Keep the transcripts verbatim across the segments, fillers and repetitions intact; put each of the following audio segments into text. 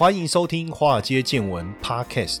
欢迎收听华尔街见闻 Podcast，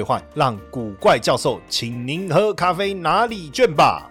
换，让古怪教授请您喝咖啡拿礼券吧。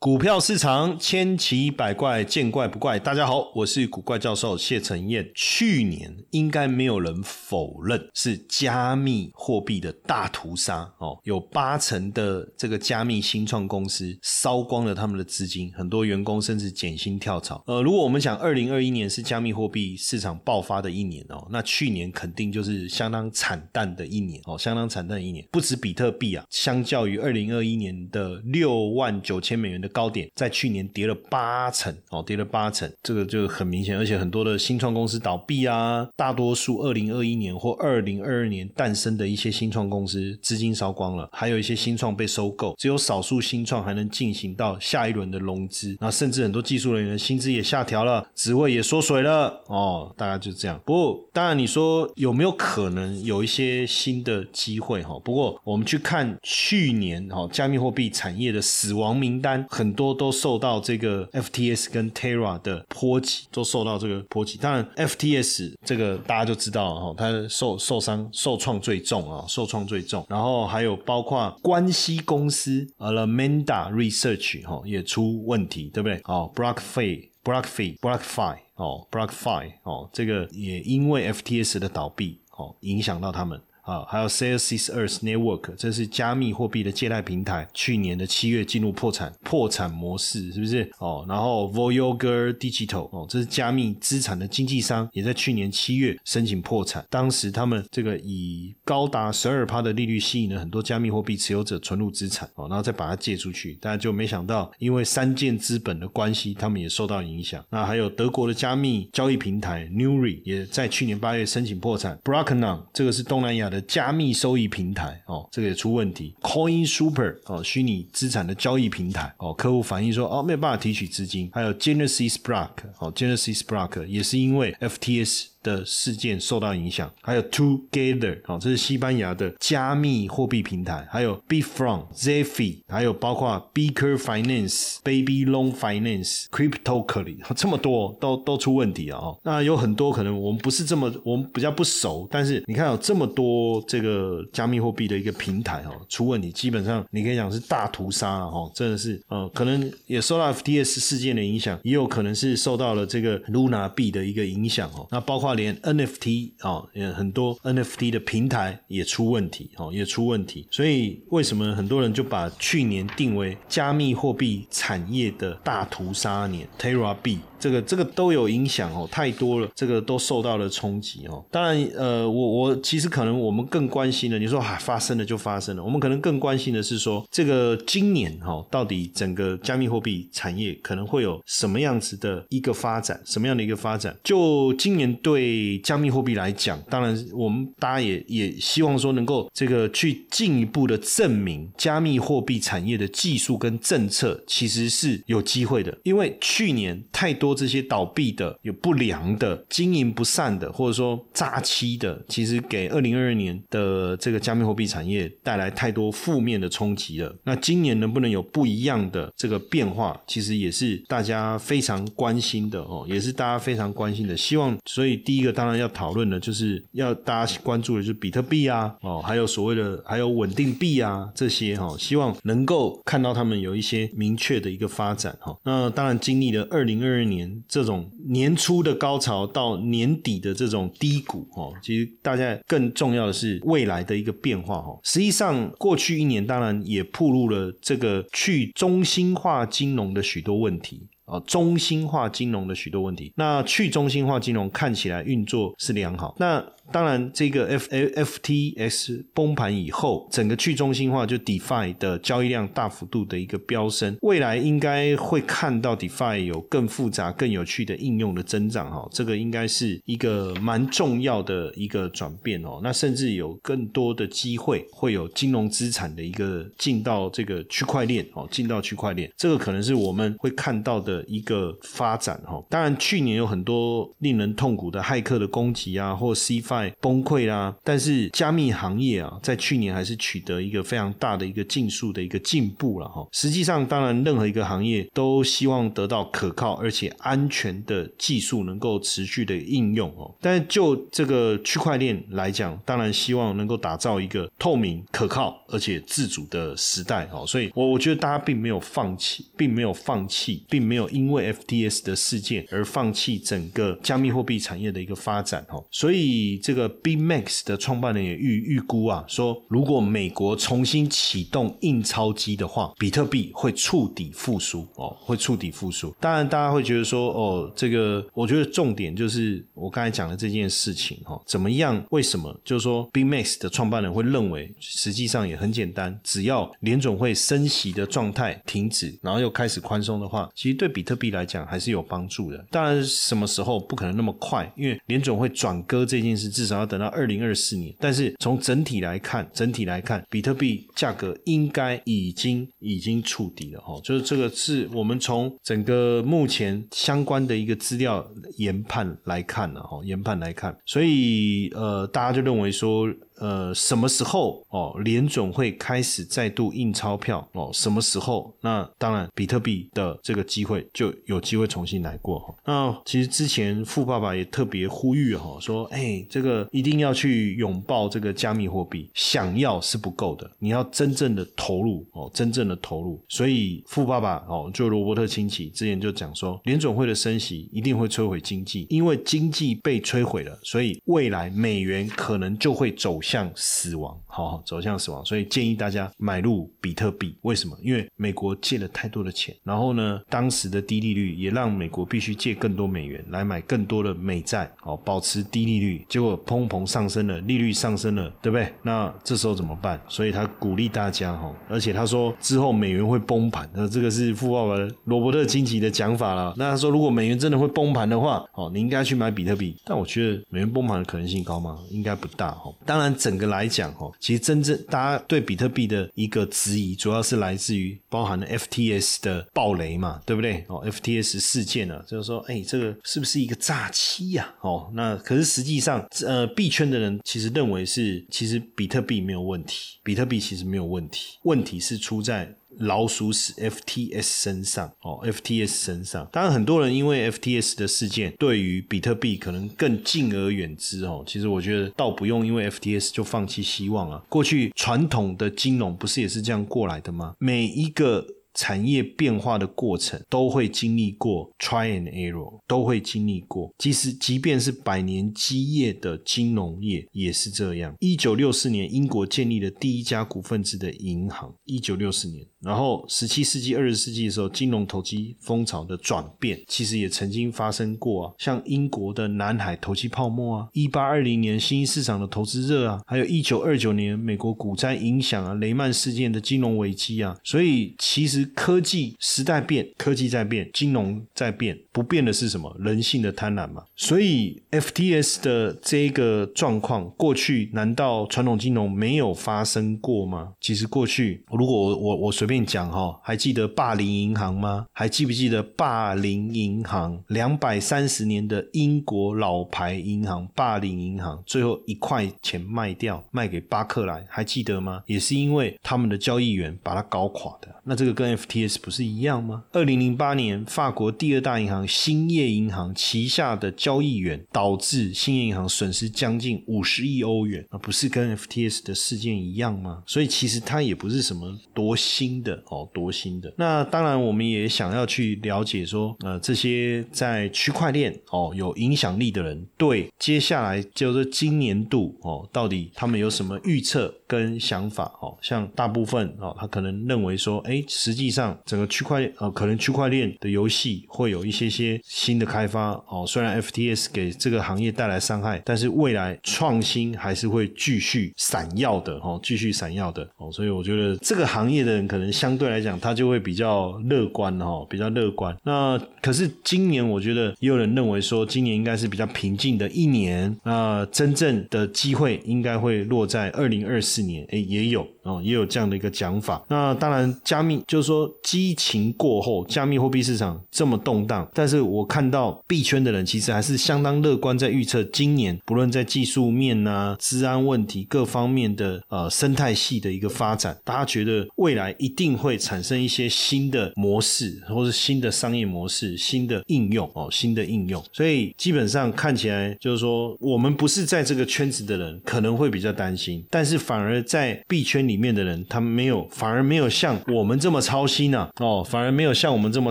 股票市场千奇百怪，见怪不怪。大家好，我是古怪教授谢承彦。去年应该没有人否认是加密货币的大屠杀、哦、有八成的这个加密新创公司烧光了他们的资金，很多员工甚至减薪跳槽。呃，如果我们想二零二一年是加密货币市场爆发的一年哦，那去年肯定就是相当惨淡的一年哦，相当惨淡的一年。不止比特币啊，相较于二零二一年的六万九千美元的高点，在去年跌了八成、哦、跌了八成，这个就很明显，而且很多的新创公司倒闭啊，大多数二零二一年或二零二二年诞生的一些新创公司资金烧光了，还有一些新创被收购，只有少数新创还能进行到下一轮的融资，那甚至很多技术人员的薪资也下调了，职位也缩水了哦，大概就这样。不过当然你说有没有可能有一些新的机会、哦、不过我们去看去年、哦、加密货币产业的死亡名单，很多都受到这个 F T X 跟 Terra 的波及，都受到这个波及。当然 F T X 这个大家就知道了，它受受伤受创最重啊，受创最重。然后还有包括关系公司 Alameda Research 也出问题，对不对？好 ，BlockFi BlockFi BlockFi 哦 ，BlockFi 哦，这个也因为 F T X 的倒闭哦，影响到他们。啊，还有 Celsius Network， 这是加密货币的借贷平台，去年的七月进入破产破产模式，是不是、哦、然后 Voyager Digital、哦、这是加密资产的经纪商，也在去年七月申请破产，当时他们这个以高达 百分之十二 的利率吸引了很多加密货币持有者存入资产、哦、然后再把它借出去，但就没想到因为三箭资本的关系，他们也受到影响。那还有德国的加密交易平台 Nuri 也在去年八月申请破产， Broken 这个是东南亚的加密收益平台、哦、这个也出问题。 CoinSuper、哦、虚拟资产的交易平台、哦、客户反映说、哦、没有办法提取资金。还有 Genesis Block、哦、Genesis Block 也是因为 F T S的事件受到影响。还有 Together、哦、这是西班牙的加密货币平台，还有 Bitfront Zephi， 还有包括 Beaker Finance Baby Loan Finance CryptoCredit、哦、这么多都都出问题啊、哦！那有很多可能我们不是这么我们比较不熟，但是你看有这么多这个加密货币的一个平台、哦、出问题，基本上你可以讲是大屠杀、啊哦、真的是、呃、可能也受到 F T S 事件的影响，也有可能是受到了这个 Luna 币的一个影响、哦、那包括连 N F T、哦、很多 N F T 的平台也出问题、哦、也出问题。所以为什么很多人就把去年定为加密货币产业的大屠杀年 Terra B， 这个这个都有影响、哦、太多了，这个都受到了冲击、哦、当然呃，我我其实可能我们更关心的，你说、啊、发生了就发生了，我们可能更关心的是说这个今年、哦、到底整个加密货币产业可能会有什么样子的一个发展，什么样的一个发展。就今年对对加密货币来讲，当然我们大家也也希望说能够这个去进一步的证明加密货币产业的技术跟政策其实是有机会的，因为去年太多这些倒闭的、有不良的、经营不善的，或者说诈欺的，其实给二零二二年的这个加密货币产业带来太多负面的冲击了。那今年能不能有不一样的这个变化，其实也是大家非常关心的、哦、也是大家非常关心的，希望。所以第一个当然要讨论的就是要大家关注的就是比特币啊、哦、还有所谓的还有稳定币啊这些、哦、希望能够看到他们有一些明确的一个发展、哦、那当然经历了二零二二年这种年初的高潮到年底的这种低谷、哦、其实大家更重要的是未来的一个变化、哦、实际上过去一年当然也暴露了这个去中心化金融的许多问题哦、中心化金融的许多问题，那去中心化金融看起来运作是良好，那当然这个 F T X 崩盘以后，整个去中心化就 DeFi 的交易量大幅度的一个飙升，未来应该会看到 DeFi 有更复杂更有趣的应用的增长、哦、这个应该是一个蛮重要的一个转变、哦、那甚至有更多的机会会有金融资产的一个进到这个区块链、哦、进到区块链，这个可能是我们会看到的一个发展、哦、当然去年有很多令人痛苦的骇客的攻击啊，或 CeFi 崩溃啊，但是加密行业啊，在去年还是取得一个非常大的一个进速的一个进步啦、哦、实际上当然任何一个行业都希望得到可靠而且安全的技术能够持续的应用、哦、但是就这个区块链来讲，当然希望能够打造一个透明可靠而且自主的时代、哦、所以我觉得大家并没有放弃并没有放弃并没有因为 F T X 的事件而放弃整个加密货币产业的一个发展、哦、所以这个 BitMEX 的创办人也 预, 预估啊，说如果美国重新启动印钞机的话，比特币会触底复苏、哦、会触底复苏。当然大家会觉得说哦，这个我觉得重点就是我刚才讲的这件事情、哦、怎么样为什么，就是说 BitMEX 的创办人会认为实际上也很简单，只要联准会升息的状态停止然后又开始宽松的话，其实对比特币来讲还是有帮助的。当然什么时候不可能那么快，因为联准会转割这件事至少要等到二零二四年，但是从整体来看整体来看比特币价格应该已经已经触底了、哦、就是这个是我们从整个目前相关的一个资料研判来看了、哦、研判来看，所以呃，大家就认为说呃，什么时候哦，联准会开始再度印钞票哦？什么时候？那当然，比特币的这个机会就有机会重新来过、哦、那其实之前富爸爸也特别呼吁哈、哦，说哎，这个一定要去拥抱这个加密货币，想要是不够的，你要真正的投入哦，真正的投入。所以富爸爸哦，就罗伯特清崎之前就讲说，联准会的升息一定会摧毁经济，因为经济被摧毁了，所以未来美元可能就会走向死亡，好，走向死亡，所以建议大家买入比特币。为什么？因为美国借了太多的钱，然后呢，当时的低利率也让美国必须借更多美元来买更多的美债，好，保持低利率，结果通膨上升了，利率上升了，对不对？那这时候怎么办？所以他鼓励大家，而且他说之后美元会崩盘，那这个是富爸爸罗伯特清崎的讲法啦。那他说如果美元真的会崩盘的话，你应该去买比特币，但我觉得美元崩盘的可能性高吗？应该不大。当然整个来讲其实真正大家对比特币的一个质疑主要是来自于包含 F T S 的暴雷嘛，对不对？ F T S 事件啊，就是说哎，这个是不是一个诈欺啊、哦、那可是实际上呃，币圈的人其实认为是其实比特币没有问题，比特币其实没有问题，问题是出在老鼠屎 F T S 身上、哦、F T S 身上。当然很多人因为 F T S 的事件对于比特币可能更敬而远之、哦、其实我觉得倒不用因为 F T S 就放弃希望啊。过去传统的金融不是也是这样过来的吗？每一个产业变化的过程都会经历过 try and error， 都会经历过，其实即便是百年基业的金融业也是这样。一九六四年英国建立了第一家股份制的银行，一九六四年，然后十七世纪二十世纪的时候金融投机风潮的转变其实也曾经发生过啊，像英国的南海投机泡沫啊，一八二零年新兴市场的投资热啊，还有一九二九年美国股灾影响啊，雷曼事件的金融危机啊。所以其实科技时代变，科技在变，金融在变，不变的是什么？人性的贪婪嘛。所以 F T S 的这个状况过去难道传统金融没有发生过吗？其实过去如果我我我随便讲齁，还记得霸凌银行吗？还记不记得霸凌银行？两百三十年的英国老牌银行霸凌银行，最后一块钱卖掉，卖给巴克莱，还记得吗？也是因为他们的交易员把它搞垮的。那这个跟 F T S 不是一样吗？二零零八年法国第二大银行兴业银行旗下的交易员导致兴业银行损失将近五十亿欧元，那不是跟 F T S 的事件一样吗？所以其实它也不是什么多新新的哦，多新的。那当然我们也想要去了解说呃这些在区块链哦有影响力的人对接下来就是今年度哦到底他们有什么预测跟想法哦，像大部分哦他可能认为说诶实际上整个区块链呃可能区块链的游戏会有一些些新的开发哦，虽然 F T X 给这个行业带来伤害，但是未来创新还是会继续闪耀的哦，继续闪耀的哦，所以我觉得这个行业的人可能相对来讲他就会比较乐观哦，比较乐观。那可是今年我觉得也有人认为说今年应该是比较平静的一年，那真正的机会应该会落在二零二四年，诶也有哦，也有这样的一个讲法。那当然加密就是说激情过后加密货币市场这么动荡，但是我看到币圈的人其实还是相当乐观，在预测今年不论在技术面啊治安问题各方面的呃生态系的一个发展，大家觉得未来一定会产生一些新的模式或是新的商业模式新的应用哦，新的应用。所以基本上看起来就是说我们不是在这个圈子的人可能会比较担心，但是反而在币圈里面的人他们没有反而没有像我们这么操心啊哦，反而没有像我们这么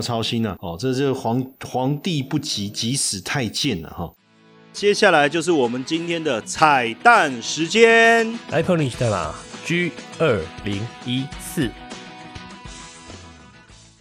操心啊哦，这是皇皇帝不急急死太监了、啊、哈、哦。接下来就是我们今天的彩蛋时间 ，iPoint 代码 G 二零一四。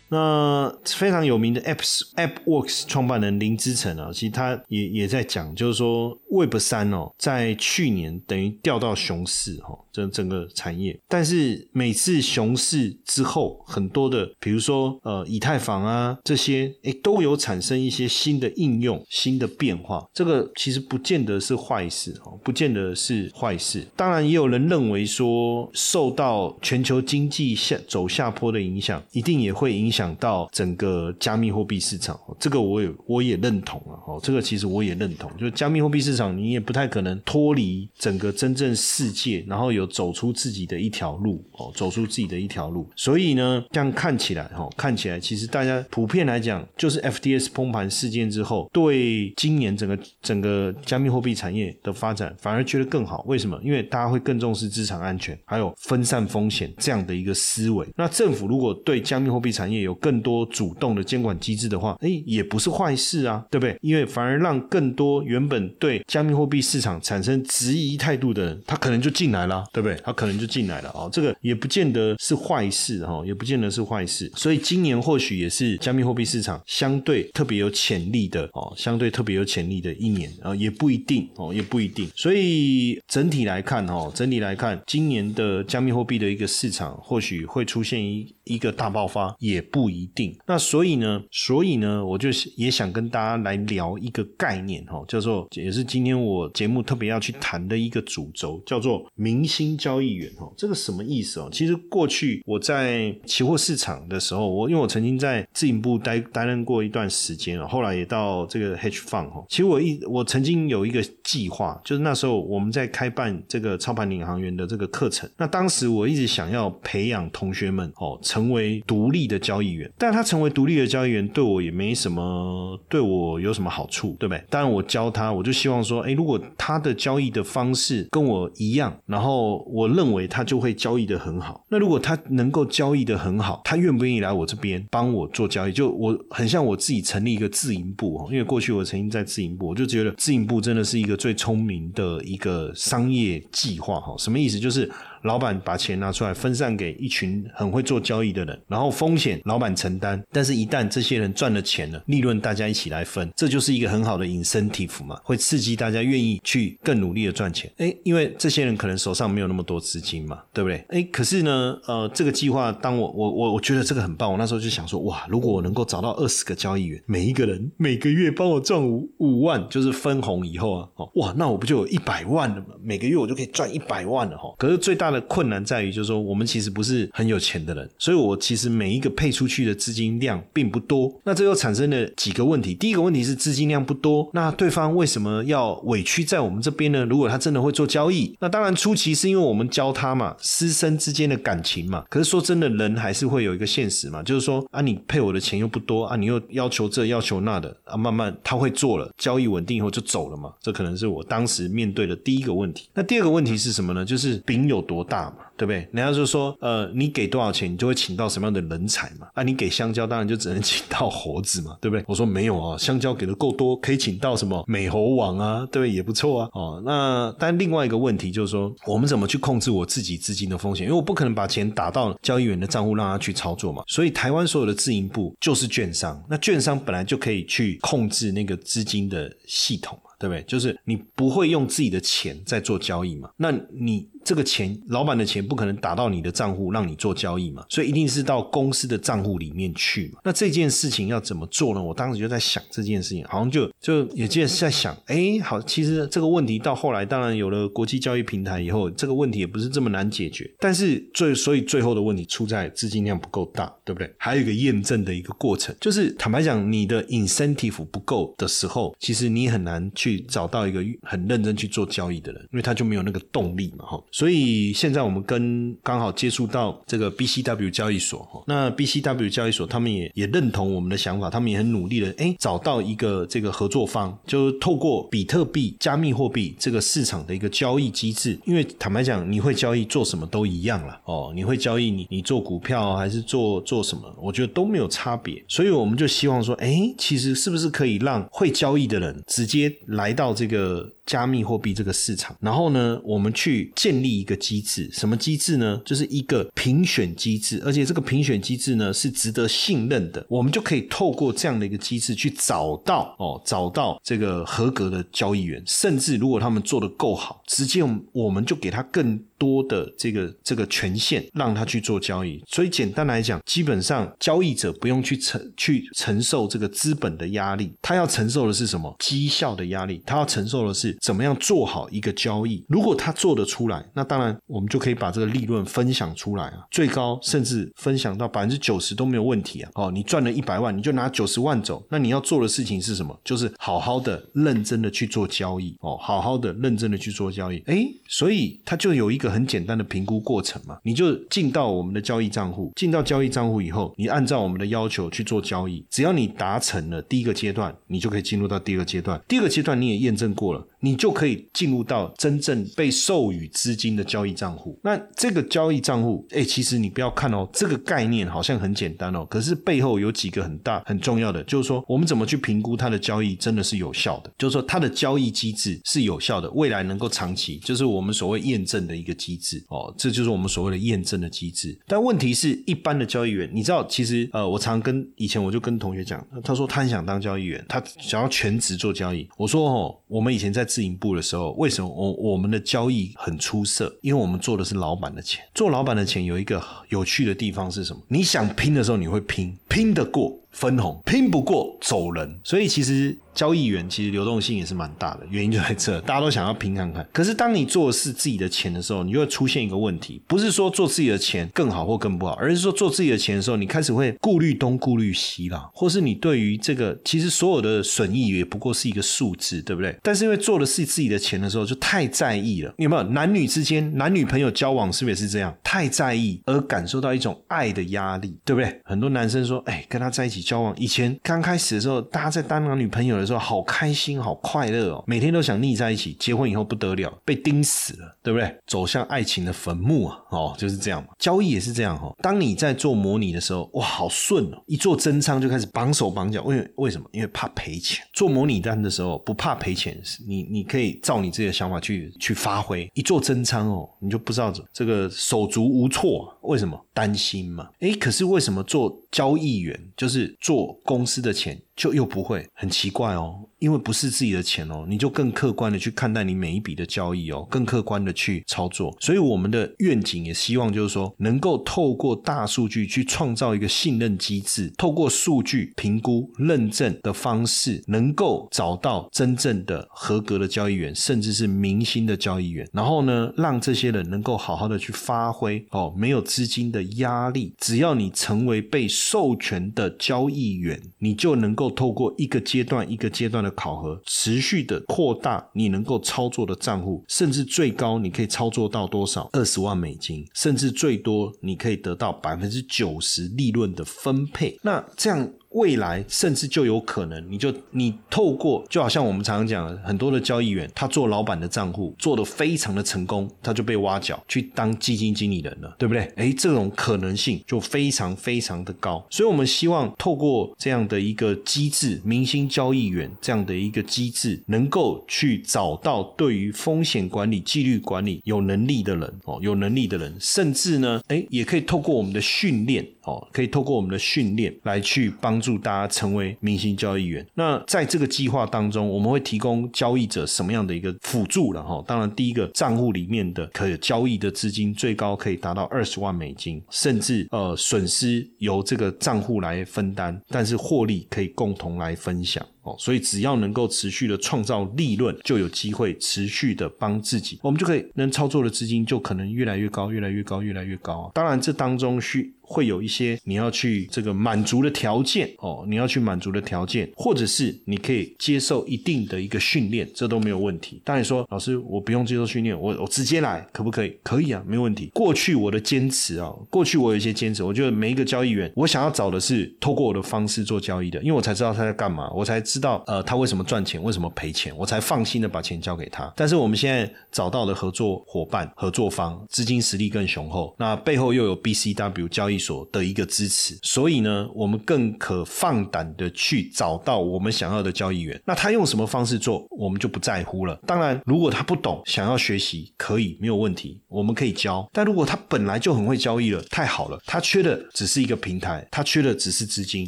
那非常有名的 Apps AppWorks 创办人林之晨啊，其实他也也在讲，就是说 Web 三 哦，在去年等于掉到熊市哦，整整个产业。但是每次熊市之后，很多的比如说呃以太坊啊这些，诶都有产生一些新的应用、新的变化。这个其实不见得是坏事哦，不见得是坏事。当然也有人认为说，受到全球经济下走下坡的影响，一定也会影响。想到整个加密货币市场，这个我也我也认同啊，哦，这个其实我也认同，就是加密货币市场你也不太可能脱离整个真正世界，然后有走出自己的一条路哦，走出自己的一条路。所以呢，这样看起来哦，看起来其实大家普遍来讲，就是 F T X 崩盘事件之后，对今年整个整个加密货币产业的发展反而觉得更好。为什么？因为大家会更重视资产安全，还有分散风险这样的一个思维。那政府如果对加密货币产业有有更多主动的监管机制的话，诶也不是坏事啊，对不对？因为反而让更多原本对加密货币市场产生质疑态度的人，他可能就进来了，对不对？他可能就进来了哦，这个也不见得是坏事哦，也不见得是坏事。所以今年或许也是加密货币市场相对特别有潜力的哦，相对特别有潜力的一年啊，也不一定哦，也不一定。所以整体来看哦，整体来看，今年的加密货币的一个市场或许会出现一一个大爆发，也不。不一定。那所以呢，所以呢，我就也想跟大家来聊一个概念哈，叫做也是今天我节目特别要去谈的一个主轴，叫做明星交易员哈。这个什么意思哦？其实过去我在期货市场的时候，我因为我曾经在自营部待担任过一段时间，后来也到这个 hedge fund 哈。其实我一我曾经有一个计划，就是那时候我们在开办这个操盘领航员的这个课程。那当时我一直想要培养同学们哦，成为独立的交易员。但他成为独立的交易员对我也没什么，对我有什么好处，对不对？当然我教他，我就希望说，诶，如果他的交易的方式跟我一样，然后我认为他就会交易的很好。那如果他能够交易的很好，他愿不愿意来我这边帮我做交易？就我很像我自己成立一个自营部，因为过去我曾经在自营部，我就觉得自营部真的是一个最聪明的一个商业计划。什么意思？就是老板把钱拿出来分散给一群很会做交易的人，然后风险老板承担，但是一旦这些人赚了钱了，利润大家一起来分，这就是一个很好的 incentive 嘛，会刺激大家愿意去更努力的赚钱。诶，因为这些人可能手上没有那么多资金嘛，对不对？诶，可是呢呃，这个计划当我我我我觉得这个很棒，我那时候就想说，哇，如果我能够找到二十个交易员，每一个人每个月帮我赚五万，就是分红以后啊，哦，哇，那我不就有一百万了吗？每个月我就可以赚一百万了。哦，可是最大的困难在于就是说我们其实不是很有钱的人，所以我其实每一个配出去的资金量并不多。那这又产生了几个问题。第一个问题是资金量不多，那对方为什么要委屈在我们这边呢？如果他真的会做交易，那当然初期是因为我们教他嘛，师生之间的感情嘛。可是说真的，人还是会有一个现实嘛，就是说啊，你配我的钱又不多啊，你又要求这要求那的啊，慢慢他会做了，交易稳定以后就走了嘛。这可能是我当时面对的第一个问题。那第二个问题是什么呢？就是饼有多多大嘛，对不对？人家就说呃，你给多少钱你就会请到什么样的人才嘛，啊，你给香蕉当然就只能请到猴子嘛，对不对？我说没有啊、哦，香蕉给的够多可以请到什么美猴王啊，对不对？也不错啊。哦，那但另外一个问题就是说我们怎么去控制我自己资金的风险，因为我不可能把钱打到交易员的账户让他去操作嘛，所以台湾所有的自营部就是券商，那券商本来就可以去控制那个资金的系统嘛，对不对？就是你不会用自己的钱在做交易嘛，那你这个钱老板的钱不可能打到你的账户让你做交易嘛，所以一定是到公司的账户里面去嘛。那这件事情要怎么做呢？我当时就在想这件事情，好像就就也就是在想诶好，其实这个问题到后来当然有了国际交易平台以后，这个问题也不是这么难解决，但是最所以最后的问题出在资金量不够大，对不对？还有一个验证的一个过程，就是坦白讲你的 incentive 不够的时候，其实你很难去找到一个很认真去做交易的人，因为他就没有那个动力嘛。所以现在我们跟刚好接触到这个 B C W 交易所，那 B C W 交易所他们也也认同我们的想法，他们也很努力的诶找到一个这个合作方，就是透过比特币加密货币这个市场的一个交易机制，因为坦白讲你会交易做什么都一样啦、哦、你会交易你你做股票还是做做什么，我觉得都没有差别，所以我们就希望说诶其实是不是可以让会交易的人直接来到这个加密货币这个市场，然后呢我们去建立一个机制，什么机制呢？就是一个评选机制，而且这个评选机制呢是值得信任的，我们就可以透过这样的一个机制去找到哦，找到这个合格的交易员，甚至如果他们做得够好，直接我们就给他更多的这个这个权限让他去做交易。所以简单来讲，基本上交易者不用去承去承受这个资本的压力，他要承受的是什么？绩效的压力，他要承受的是怎么样做好一个交易。如果他做得出来，那当然我们就可以把这个利润分享出来啊，最高甚至分享到 百分之九十 都没有问题啊。哦，你赚了一百万你就拿九十万走，那你要做的事情是什么？就是好好的认真的去做交易哦，好好的认真的去做交易。诶，所以他就有一个很简单的评估过程嘛，你就进到我们的交易账户，进到交易账户以后，你按照我们的要求去做交易，只要你达成了第一个阶段，你就可以进入到第二个阶段，第二个阶段你也验证过了，你就可以进入到真正被授予资金的交易账户。那这个交易账户、欸、其实你不要看哦，这个概念好像很简单哦，可是背后有几个很大很重要的，就是说我们怎么去评估它的交易真的是有效的，就是说它的交易机制是有效的，未来能够长期，就是我们所谓验证的一个机制哦，这就是我们所谓的验证的机制。但问题是一般的交易员，你知道其实呃，我常跟以前我就跟同学讲，他说他很想当交易员，他想要全职做交易，我说哦，我们以前在自营部的时候，为什么 我, 我们的交易很出色？因为我们做的是老板的钱，做老板的钱有一个有趣的地方是什么？你想拼的时候你会拼，拼得过分红，拼不过走人。所以其实交易员其实流动性也是蛮大的，原因就在这，大家都想要拼看看。可是当你做的是自己的钱的时候，你就会出现一个问题，不是说做自己的钱更好或更不好，而是说做自己的钱的时候，你开始会顾虑东顾虑西啦，或是你对于这个其实所有的损益也不过是一个数字，对不对？但是因为做的是自己的钱的时候就太在意了，有没有？男女之间，男女朋友交往是不是也是这样，太在意而感受到一种爱的压力，对不对？很多男生说哎，跟他在一起交往，以前刚开始的时候，大家在当男女朋友的时候好开心好快乐哦，每天都想腻在一起，结婚以后不得了，被钉死了，对不对？走向爱情的坟墓啊，哦，就是这样嘛。交易也是这样哦，当你在做模拟的时候，哇，好顺哦，一做真仓就开始绑手绑脚，为为什么？因为怕赔钱。做模拟单的时候不怕赔钱，你你可以照你自己的想法去去发挥。一做真仓哦，你就不知道这个手足无措、啊，为什么？担心嘛。诶，可是为什么做交易员，就是做公司的钱，就又不会？很奇怪哦，因为不是自己的钱哦，你就更客观的去看待你每一笔的交易哦，更客观的去操作。所以我们的愿景也希望就是说能够透过大数据去创造一个信任机制，透过数据评估认证的方式，能够找到真正的合格的交易员，甚至是明星的交易员，然后呢让这些人能够好好的去发挥哦，没有资金的压力。只要你成为被授权的交易员，你就能够透过一个阶段一个阶段的考核，持续的扩大你能够操作的账户，甚至最高你可以操作到多少？二十万美金，甚至最多你可以得到 百分之九十 利润的分配。那这样未来甚至就有可能你就你透过就好像我们常常讲的很多的交易员，他做老板的账户做得非常的成功，他就被挖角去当基金经理人了，对不对？诶，这种可能性就非常非常的高，所以我们希望透过这样的一个机制，明星交易员这样的一个机制，能够去找到对于风险管理纪律管理有能力的人、哦、有能力的人，甚至呢诶也可以透过我们的训练、哦、可以透过我们的训练来去帮助大家成为明星交易员。那在这个计划当中，我们会提供交易者什么样的一个辅助了、哦、当然第一个账户里面的可交易的资金最高可以达到二十万美金，甚至呃损失由这个账户来分担，但是获利可以共同来分享。所以只要能够持续的创造利润，就有机会持续的帮自己，我们就可以能操作的资金就可能越来越高越来越高越来越高、啊、当然这当中需会有一些你要去这个满足的条件、哦、你要去满足的条件，或者是你可以接受一定的一个训练，这都没有问题。当然说老师我不用接受训练， 我, 我直接来可不可以？可以啊，没问题。过去我的坚持啊，过去我有一些坚持，我觉得每一个交易员我想要找的是透过我的方式做交易的，因为我才知道他在干嘛，我才知道知道呃，他为什么赚钱为什么赔钱，我才放心的把钱交给他。但是我们现在找到的合作伙伴合作方资金实力更雄厚，那背后又有 B C W 交易所的一个支持，所以呢我们更可放胆的去找到我们想要的交易员。那他用什么方式做我们就不在乎了，当然如果他不懂想要学习可以没有问题，我们可以教。但如果他本来就很会交易了，太好了，他缺的只是一个平台，他缺的只是资金，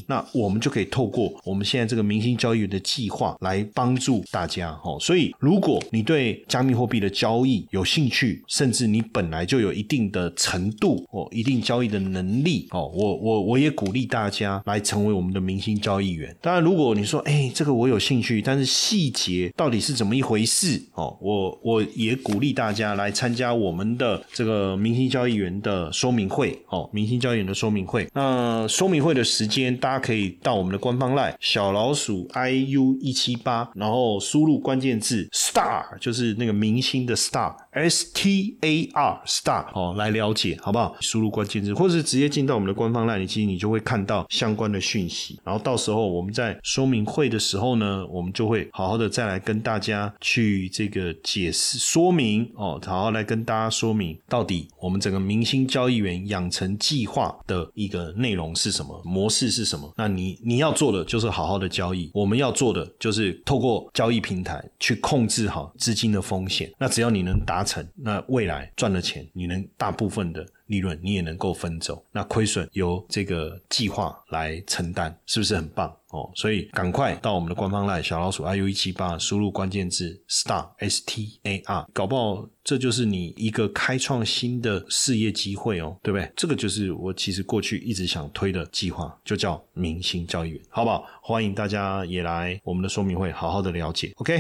那我们就可以透过我们现在这个明星交易员的计划来帮助大家。所以如果你对加密货币的交易有兴趣，甚至你本来就有一定的程度一定交易的能力，我我我也鼓励大家来成为我们的明星交易员。当然如果你说哎，这个我有兴趣，但是细节到底是怎么一回事，我我也鼓励大家来参加我们的这个明星交易员的说明会，明星交易员的说明会。那说明会的时间大家可以到我们的官方 LINE 小老鼠 I U 一七八， 然后输入关键字 star， 就是那个明星的 star S T A R star、哦、来了解好不好，输入关键字，或者是直接进到我们的官方 LINE， 其实你就会看到相关的讯息。然后到时候我们在说明会的时候呢，我们就会好好的再来跟大家去这个解释说明、哦、好好来跟大家说明到底我们整个明星交易员养成计划的一个内容是什么，模式是什么。那你你要做的就是好好的交易，我们要做的就是透过交易平台去控制好资金的风险。那只要你能达达成，那未来赚了钱你能大部分的利润你也能够分走，那亏损由这个计划来承担，是不是很棒哦？所以赶快到我们的官方 LINE 小老鼠 I U 一七八， 输入关键字 STAR S T A R， 搞不好这就是你一个开创新的事业机会哦，对不对？这个就是我其实过去一直想推的计划，就叫明星交易员，好不好？欢迎大家也来我们的说明会好好的了解 OK。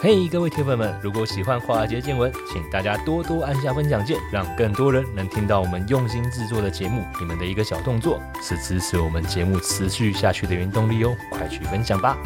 嘿，各位铁粉们，如果喜欢华尔街见闻，请大家多多按下分享键，让更多人能听到我们用心制作的节目，你们的一个小动作是支持我们节目持续下去的原动力哦，快去分享吧。